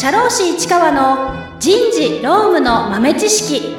社労士市川の人事労務の豆知識。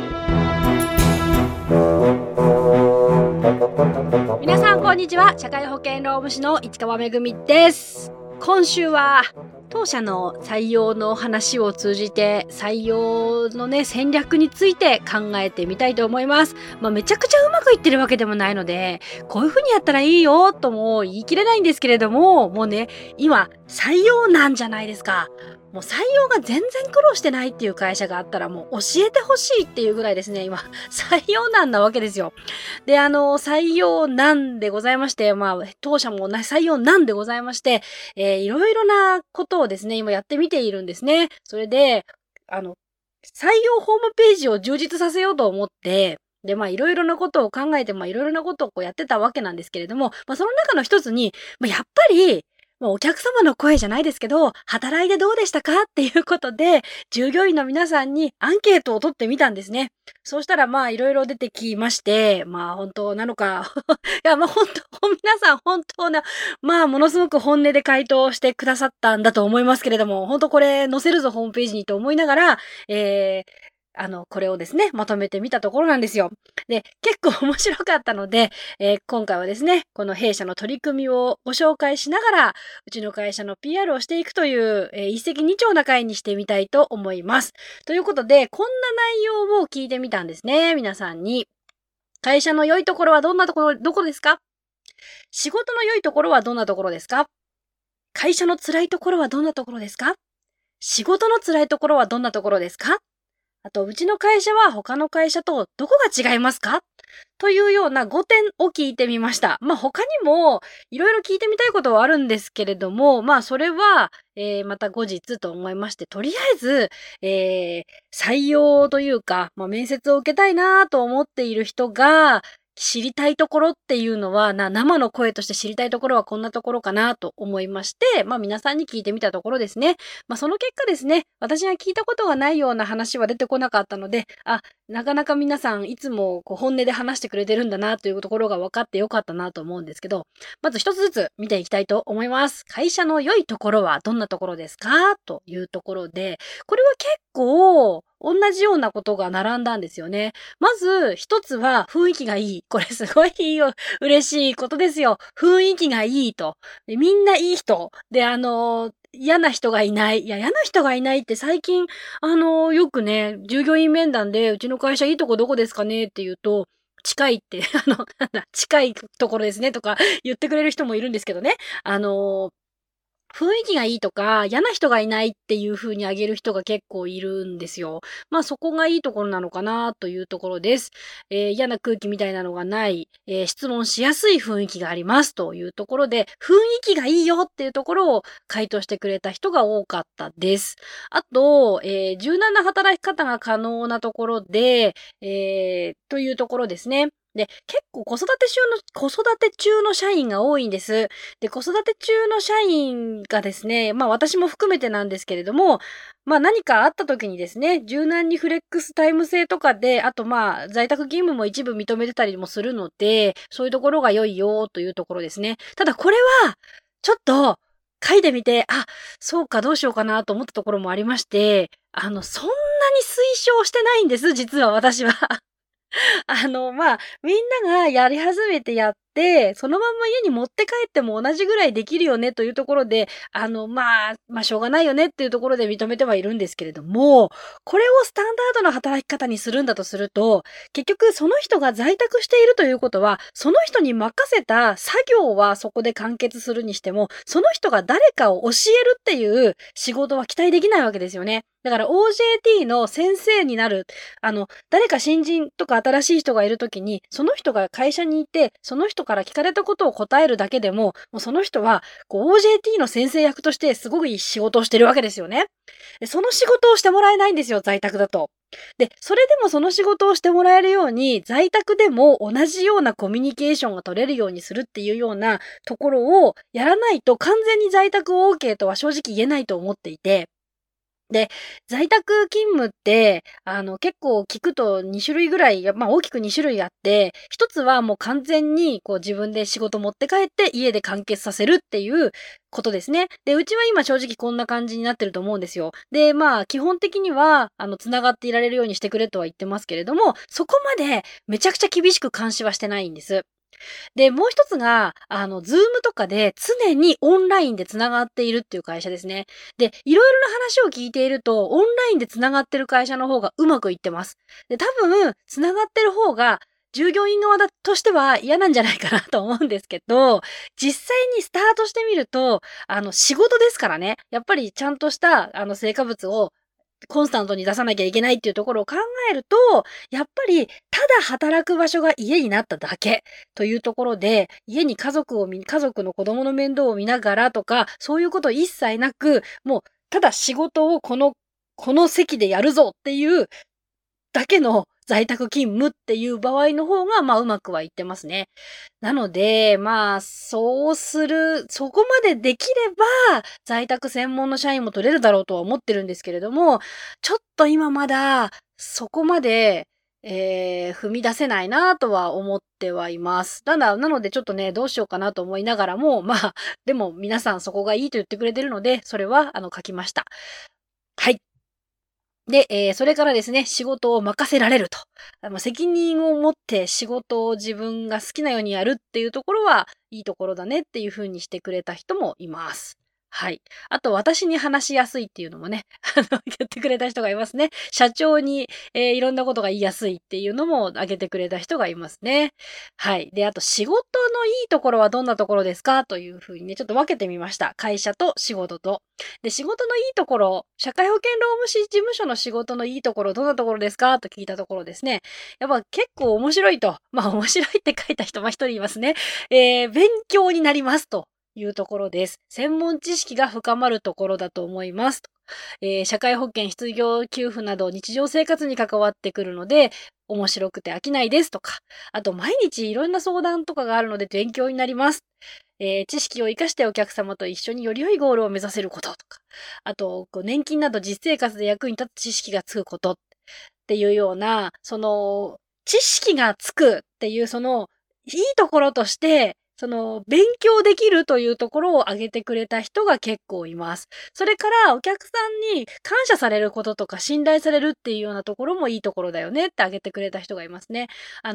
皆さんこんにちは、社会保険労務士の市川めぐみです。今週は当社の採用の話を通じて採用のね戦略について考えてみたいと思います。めちゃくちゃうまくいってるわけでもないので、こういう風にやったらいいよとも言い切れないんですけれども、もうね今採用なんじゃないですか。もう採用が全然苦労してないっていう会社があったらもう教えてほしいっていうぐらいですね、今採用難なわけですよ。で、採用難でございまして、当社も採用難でございまして、いろいろなことをですね、今やってみているんですね。それで、採用ホームページを充実させようと思って、で、いろいろなことを考えて、いろいろなことをこうやってたわけなんですけれども、その中の一つに、やっぱり、お客様の声じゃないですけど、働いてどうでしたかっていうことで、従業員の皆さんにアンケートを取ってみたんですね。そうしたらいろいろ出てきまして、本当なのか、いや本当、皆さん本当な、ものすごく本音で回答してくださったんだと思いますけれども、本当これ載せるぞホームページにと思いながら、これをですねまとめてみたところなんですよ。で、結構面白かったので、今回はですねこの弊社の取り組みをご紹介しながらうちの会石の PR をしていくという、一石二鳥な会にしてみたいと思います。ということでこんな内容を聞いてみたんですね。皆さんに会社の良いところはどこですか？仕事の良いところはどんなところですか？会社の辛いところはどんなところですか？仕事の辛いところはどんなところですか？あと、うちの会社は他の会社とどこが違いますか？というような5点を聞いてみました。他にもいろいろ聞いてみたいことはあるんですけれども、それは、また後日と思いまして、とりあえず、採用というか、面接を受けたいなと思っている人が、知りたいところっていうのは生の声として知りたいところはこんなところかなと思いまして、皆さんに聞いてみたところですね。その結果ですね、私が聞いたことがないような話は出てこなかったので、なかなか皆さんいつもこう本音で話してくれてるんだなというところが分かってよかったなと思うんですけど、まず一つずつ見ていきたいと思います。会社の良いところはどんなところですか？というところで、これは結構、同じようなことが並んだんですよね。まず一つは雰囲気がいい。これすごい嬉しいことですよ。雰囲気がいいと。で、みんないい人。で、嫌な人がいない。いや、嫌な人がいないって最近、よくね、従業員面談でうちの会社いいとこどこですかねって言うと、近いって、近いところですねとか言ってくれる人もいるんですけどね。雰囲気がいいとか嫌な人がいないっていう風に挙げる人が結構いるんですよ。そこがいいところなのかなというところです。嫌な空気みたいなのがない、質問しやすい雰囲気がありますというところで、雰囲気がいいよっていうところを回答してくれた人が多かったです。あと、柔軟な働き方が可能なところで、というところですね。で、結構子育て中の社員が多いんです。で、子育て中の社員がですね、私も含めてなんですけれども、何かあった時にですね、柔軟にフレックスタイム制とかで、あと在宅勤務も一部認めてたりもするので、そういうところが良いよというところですね。ただこれは、ちょっと書いてみて、そうかどうしようかなと思ったところもありまして、そんなに推奨してないんです、実は私は。みんながやり始めてやって、そのまんま家に持って帰っても同じぐらいできるよねというところで、しょうがないよねっていうところで認めてはいるんですけれども、これをスタンダードな働き方にするんだとすると、結局その人が在宅しているということは、その人に任せた作業はそこで完結するにしても、その人が誰かを教えるっていう仕事は期待できないわけですよね。だから OJT の先生になる、誰か新人とか新しい人がいるときに、その人が会社にいて、その人から聞かれたことを答えるだけでも、もうその人はOJT の先生役としてすごくいい仕事をしてるわけですよね。で、その仕事をしてもらえないんですよ、在宅だと。で、それでもその仕事をしてもらえるように、在宅でも同じようなコミュニケーションが取れるようにするっていうようなところをやらないと、完全に在宅 OK とは正直言えないと思っていて、で、在宅勤務って、結構聞くと2種類ぐらい、まあ大きく2種類あって、一つはもう完全にこう自分で仕事持って帰って家で完結させるっていうことですね。で、うちは今正直こんな感じになってると思うんですよ。で、まあ基本的には、繋がっていられるようにしてくれとは言ってますけれども、そこまでめちゃくちゃ厳しく監視はしてないんです。で、もう一つが、ズームとかで常にオンラインでつながっているっていう会社ですね。で、いろいろな話を聞いていると、オンラインでつながってる会社の方がうまくいってます。で、多分、つながってる方が、従業員側だとしては嫌なんじゃないかなと思うんですけど、実際にスタートしてみると、仕事ですからね、やっぱりちゃんとした、成果物を、コンスタントに出さなきゃいけないっていうところを考えると、やっぱりただ働く場所が家になっただけというところで、家に家族の子供の面倒を見ながらとか、そういうこと一切なく、もうただ仕事をこの席でやるぞっていうだけの在宅勤務っていう場合の方が、まあうまくはいってますね。なので、まあそこまでできれば、在宅専門の社員も取れるだろうとは思ってるんですけれども、ちょっと今まだ、そこまで、踏み出せないなとは思ってはいます。なのでちょっとね、どうしようかなと思いながらも、まあ、でも皆さんそこがいいと言ってくれてるので、それは、書きました。はい。で、それからですね、仕事を任せられると。責任を持って仕事を自分が好きなようにやるっていうところはいいところだねっていう風にしてくれた人もいます。はい。あと、私に話しやすいっていうのもね、言ってくれた人がいますね。社長に、いろんなことが言いやすいっていうのも挙げてくれた人がいますね。はい。で、あと、仕事のいいところはどんなところですかというふうにね、ちょっと分けてみました。会社と仕事と。で、仕事のいいところ、社会保険労務士事務所の仕事のいいところ、どんなところですかと聞いたところですね。やっぱ結構面白いと。まあ、面白いって書いた人も一人いますね。勉強になりますと。いうところです。専門知識が深まるところだと思います。社会保険、失業給付など日常生活に関わってくるので面白くて飽きないですとか、あと毎日いろんな相談とかがあるので勉強になります。知識を活かしてお客様と一緒により良いゴールを目指せることとか、あと年金など実生活で役に立つ知識がつくことっていうような、その知識がつくっていうそのいいところとして、勉強できるというところを挙げてくれた人が結構います。それから、お客さんに感謝されることとか信頼されるっていうようなところもいいところだよねって挙げてくれた人がいますね。や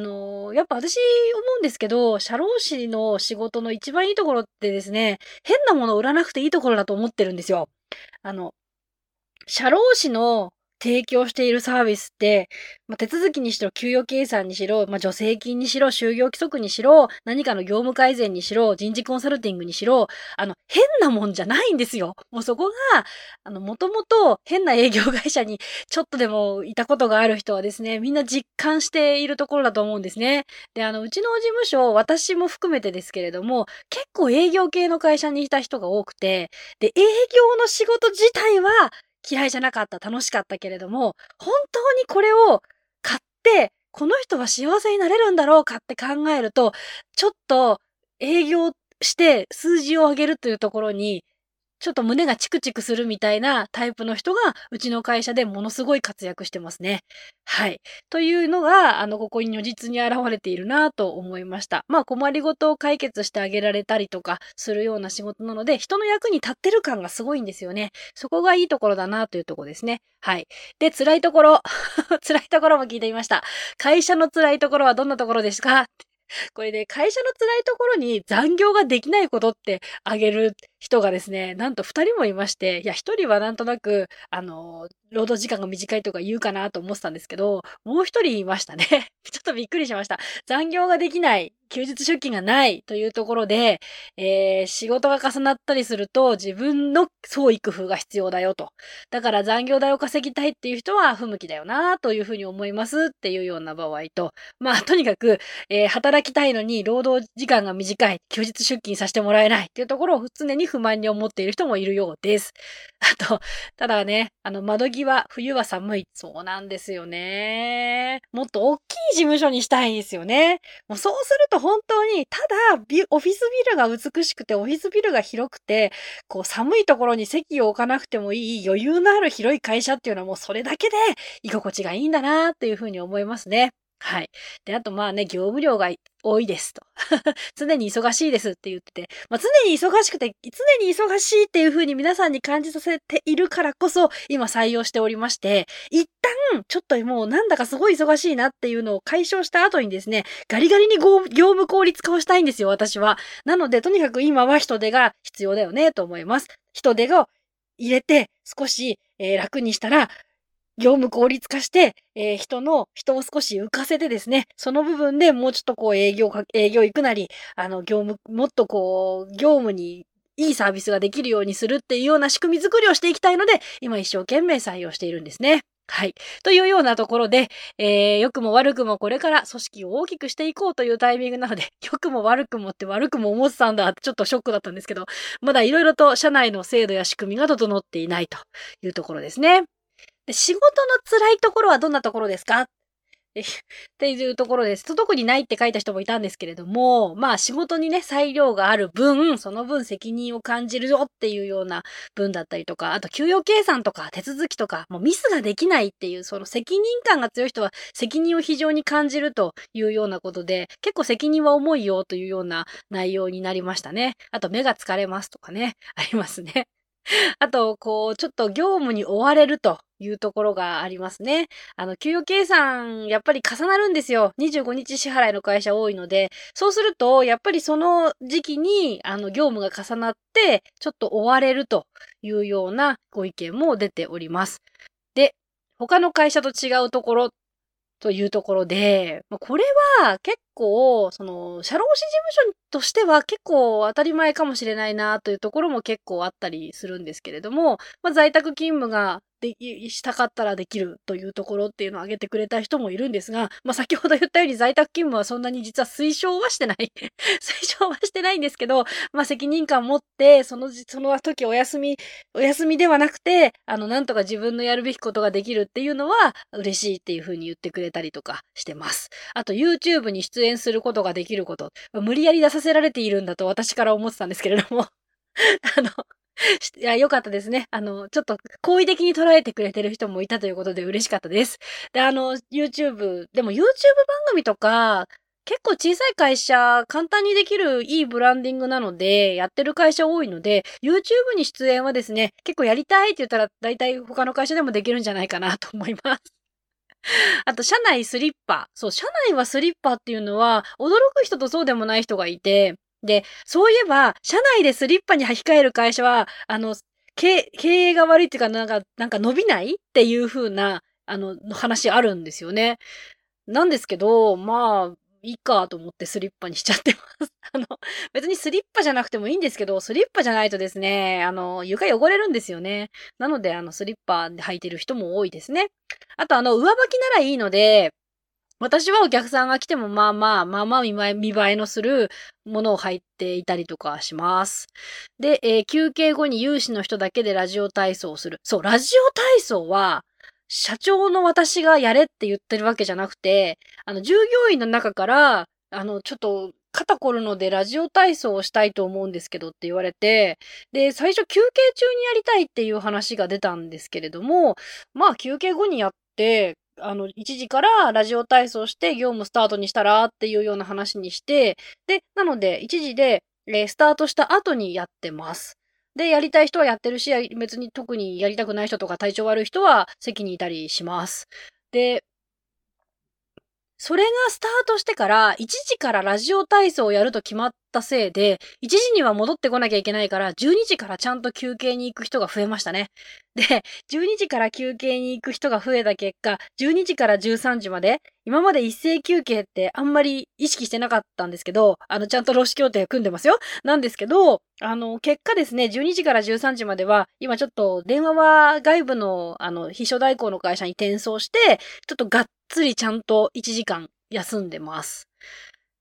っぱ私思うんですけど、社労士の仕事の一番いいところってですね、変なものを売らなくていいところだと思ってるんですよ。社労士の提供しているサービスって、まあ、手続きにしろ、給与計算にしろ、まあ、助成金にしろ、就業規則にしろ、何かの業務改善にしろ、人事コンサルティングにしろ、変なもんじゃないんですよ。もうそこが、もともと変な営業会社にちょっとでもいたことがある人はですね、みんな実感しているところだと思うんですね。で、うちの事務所、私も含めてですけれども、結構営業系の会社にいた人が多くて、で、営業の仕事自体は、嫌いじゃなかった、楽しかったけれども、本当にこれを買って、この人は幸せになれるんだろうかって考えると、ちょっと営業して数字を上げるというところに、ちょっと胸がチクチクするみたいなタイプの人が、うちの会社でものすごい活躍してますね。はい。というのが、ここに如実に現れているなと思いました。まあ、困りごとを解決してあげられたりとかするような仕事なので、人の役に立ってる感がすごいんですよね。そこがいいところだなというところですね。はい。で、辛いところ。辛いところも聞いてみました。会社の辛いところはどんなところですか？これね、会社の辛いところに残業ができないことってあげる人がですね、なんと2人もいまして、いや、1人はなんとなく、労働時間が短いとか言うかなと思ってたんですけど、もう1人いましたね。ちょっとびっくりしました。残業ができない、休日出勤がないというところで、仕事が重なったりすると自分の創意工夫が必要だよと。だから残業代を稼ぎたいっていう人は不向きだよなというふうに思いますっていうような場合と、まあ、とにかく、働きたいのに労働時間が短い、休日出勤させてもらえないっていうところを常に不満に思っている人もいるようです。あと、ただね、窓際、冬は寒い。そうなんですよね。もっと大きい事務所にしたいんですよね。もうそうすると本当に、ただ、オフィスビルが美しくて、オフィスビルが広くて、こう寒いところに席を置かなくてもいい余裕のある広い会社っていうのはもうそれだけで居心地がいいんだなっていうふうに思いますね。はい。で、あとまあね、業務量が多いですと。常に忙しいですって言ってて、まあ、常に忙しくて、常に忙しいっていう風に皆さんに感じさせているからこそ、今採用しておりまして、一旦、ちょっともうなんだかすごい忙しいなっていうのを解消した後にですね、ガリガリに業務効率化をしたいんですよ、私は。なので、とにかく今は人手が必要だよね、と思います。人手を入れて、少し、楽にしたら、業務効率化して、人を少し浮かせてですね、その部分でもうちょっとこう営業行くなり、もっとこう、業務にいいサービスができるようにするっていうような仕組み作りをしていきたいので、今一生懸命採用しているんですね。はい。というようなところで、良くも悪くもこれから組織を大きくしていこうというタイミングなので、良くも悪くもって悪くも思ってたんだってちょっとショックだったんですけど、まだいろいろと社内の制度や仕組みが整っていないというところですね。で、仕事の辛いところはどんなところですかっていうところです。特にないって書いた人もいたんですけれども、まあ仕事にね、裁量がある分、その分責任を感じるよっていうような分だったりとか、あと給与計算とか手続きとか、もうミスができないっていう、その責任感が強い人は責任を非常に感じるというようなことで、結構責任は重いよというような内容になりましたね。あと目が疲れますとかね、ありますね。あと、こう、ちょっと業務に追われるというところがありますね。給与計算、やっぱり重なるんですよ。25日支払いの会社多いので、そうすると、やっぱりその時期に、業務が重なって、ちょっと追われるというようなご意見も出ております。で、他の会社と違うところ、というところで、これは結構、社労士事務所としては結構当たり前かもしれないなというところも結構あったりするんですけれども、まあ、在宅勤務がしたかったらできるというところっていうのを挙げてくれた人もいるんですが、まあ、先ほど言ったように在宅勤務はそんなに実は推奨はしてない。推奨はしてないんですけど、まあ、責任感持って、その時お休みではなくて、なんとか自分のやるべきことができるっていうのは嬉しいっていうふうに言ってくれたりとかしてます。あと YouTube に出演することができること、無理やり出させられているんだと私から思ってたんですけれども、いや、良かったですね。ちょっと好意的に捉えてくれてる人もいたということで嬉しかったです。で、YouTube、でも YouTube 番組とか、結構小さい会社、簡単にできるいいブランディングなので、やってる会社多いので、YouTube に出演はですね、結構やりたいって言ったら、だいたい他の会社でもできるんじゃないかなと思います。あと、社内スリッパ。そう、社内はスリッパっていうのは、驚く人とそうでもない人がいて、で、そういえば、社内でスリッパに履き替える会社は、経営が悪いっていうか、なんか伸びないっていう風な、話あるんですよね。なんですけど、まあ、いいかと思ってスリッパにしちゃってます。別にスリッパじゃなくてもいいんですけど、スリッパじゃないとですね、床汚れるんですよね。なので、スリッパで履いてる人も多いですね。あと、上履きならいいので、私はお客さんが来てもまあまあ見栄えのするものを履いていたりとかします。で、休憩後に有志の人だけでラジオ体操をする。そう、ラジオ体操は社長の私がやれって言ってるわけじゃなくて、従業員の中から、ちょっと肩こるのでラジオ体操をしたいと思うんですけどって言われて、で、最初休憩中にやりたいっていう話が出たんですけれども、まあ休憩後にやって、1時からラジオ体操して業務スタートにしたらっていうような話にして、で、なので1時で、スタートした後にやってます。で、やりたい人はやってるし、別に特にやりたくない人とか体調悪い人は席にいたりします。で、それがスタートしてから、1時からラジオ体操をやると決まったせいで、1時には戻ってこなきゃいけないから、12時からちゃんと休憩に行く人が増えましたね。で、12時から休憩に行く人が増えた結果、12時から13時まで、今まで一斉休憩ってあんまり意識してなかったんですけど、ちゃんと労使協定組んでますよ。なんですけど、結果ですね、12時から13時までは、今ちょっと電話は外部の、秘書代行の会社に転送して、ちょっとがっつりちゃんと1時間休んでます。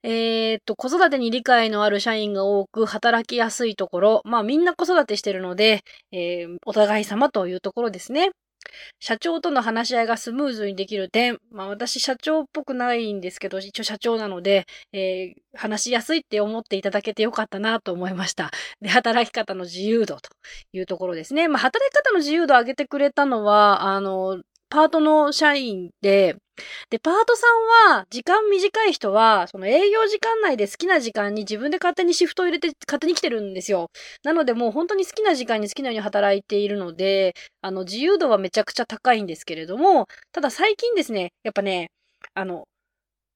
子育てに理解のある社員が多く働きやすいところ、まあみんな子育てしてるので、お互い様というところですね。社長との話し合いがスムーズにできる点、まあ私社長っぽくないんですけど、一応社長なので、話しやすいって思っていただけてよかったなと思いました。で、働き方の自由度というところですね。まあ働き方の自由度を上げてくれたのは、パートの社員で、パートさんは、時間短い人は、その営業時間内で好きな時間に自分で勝手にシフトを入れて、勝手に来てるんですよ。なので、もう本当に好きな時間に好きなように働いているので、自由度はめちゃくちゃ高いんですけれども、ただ最近ですね、やっぱね、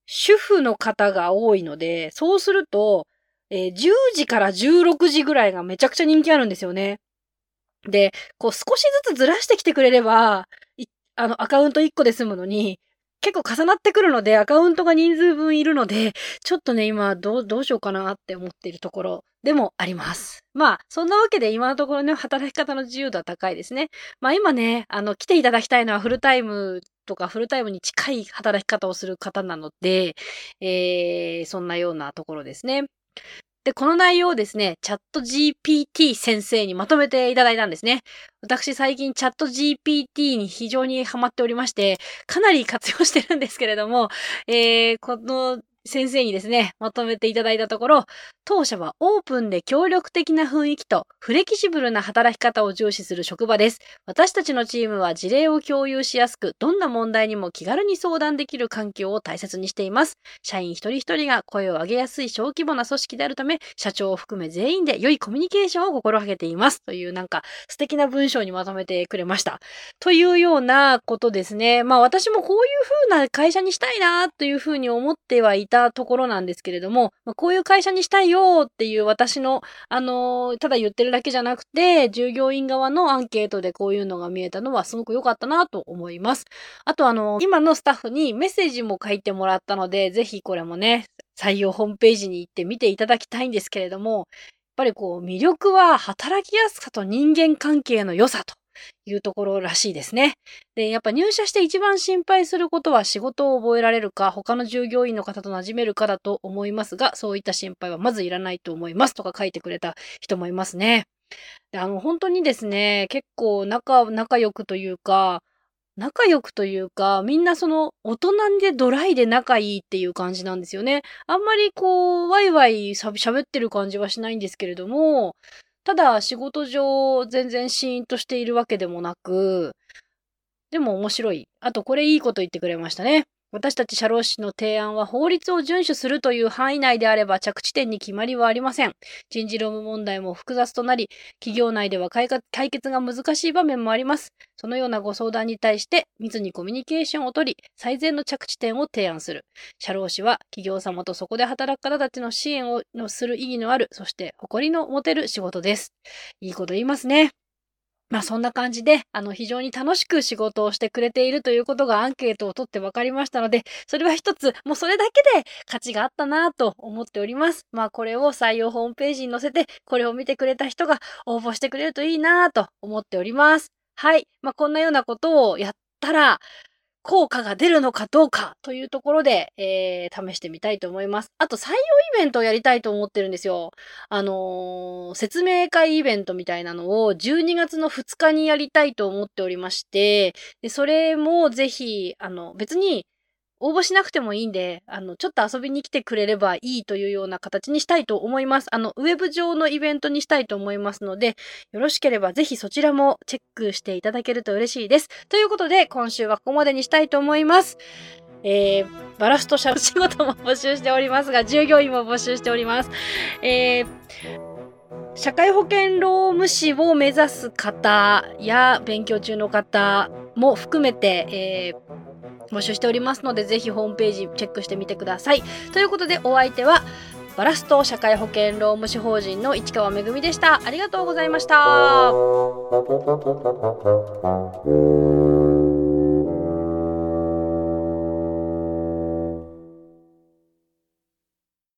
主婦の方が多いので、そうすると、10時から16時ぐらいがめちゃくちゃ人気あるんですよね。で、こう少しずつずらしてきてくれれば、アカウント1個で済むのに、結構重なってくるので、アカウントが人数分いるので、ちょっとね、今、どうしようかなって思っているところでもあります。まあ、そんなわけで今のところね、働き方の自由度は高いですね。まあ今ね、来ていただきたいのはフルタイムとかフルタイムに近い働き方をする方なので、そんなようなところですね。で、この内容をですね、チャット GPT 先生にまとめていただいたんですね。私最近チャット GPT に非常にハマっておりまして、かなり活用してるんですけれども、この先生にですね、まとめていただいたところ、当社はオープンで協力的な雰囲気とフレキシブルな働き方を重視する職場です。私たちのチームは事例を共有しやすく、どんな問題にも気軽に相談できる環境を大切にしています。社員一人一人が声を上げやすい小規模な組織であるため、社長を含め全員で良いコミュニケーションを心がけています。というなんか素敵な文章にまとめてくれました。というようなことですね。まあ私もこういう風な会社にしたいなという風に思ってはいたところなんですけれども、こういう会社にしたいよっていう私のただ言ってるだけじゃなくて、従業員側のアンケートでこういうのが見えたのはすごく良かったなと思います。あと今のスタッフにメッセージも書いてもらったので、ぜひこれもね、採用ホームページに行って見ていただきたいんですけれども、やっぱりこう魅力は働きやすさと人間関係の良さというところらしいですね。で、やっぱ入社して一番心配することは仕事を覚えられるか、他の従業員の方と馴染めるかだと思いますが、そういった心配はまずいらないと思いますとか書いてくれた人もいますね。で、本当にですね、結構仲良くというか、みんな大人でドライで仲いいっていう感じなんですよね。あんまりこう、ワイワイ喋ってる感じはしないんですけれども、ただ仕事上全然シーンとしているわけでもなく、でも面白い。あとこれいいこと言ってくれましたね。私たち社労士の提案は法律を遵守するという範囲内であれば着地点に決まりはありません。人事労務問題も複雑となり、企業内では解決が難しい場面もあります。そのようなご相談に対して密にコミュニケーションをとり、最善の着地点を提案する。社労士は企業様とそこで働く方たちの支援をする意義のある、そして誇りの持てる仕事です。いいこと言いますね。まあそんな感じで、非常に楽しく仕事をしてくれているということがアンケートを取って分かりましたので、それは一つ、もうそれだけで価値があったなぁと思っております。まあこれを採用ホームページに載せて、これを見てくれた人が応募してくれるといいなぁと思っております。はい。まあこんなようなことをやったら、効果が出るのかどうかというところで、試してみたいと思います。あと採用イベントをやりたいと思ってるんですよ。説明会イベントみたいなのを12月の2日にやりたいと思っておりまして、でそれもぜひ、別に応募しなくてもいいんで、ちょっと遊びに来てくれればいいというような形にしたいと思います。ウェブ上のイベントにしたいと思いますので、よろしければぜひそちらもチェックしていただけると嬉しいです。ということで、今週はここまでにしたいと思います。バラスト社の仕事も募集しておりますが、従業員も募集しております。社会保険労務士を目指す方や勉強中の方も含めて、募集しておりますので、ぜひホームページチェックしてみてください。ということで、お相手はバラスト社会保険労務士法人の市川めぐみでした。ありがとうございました。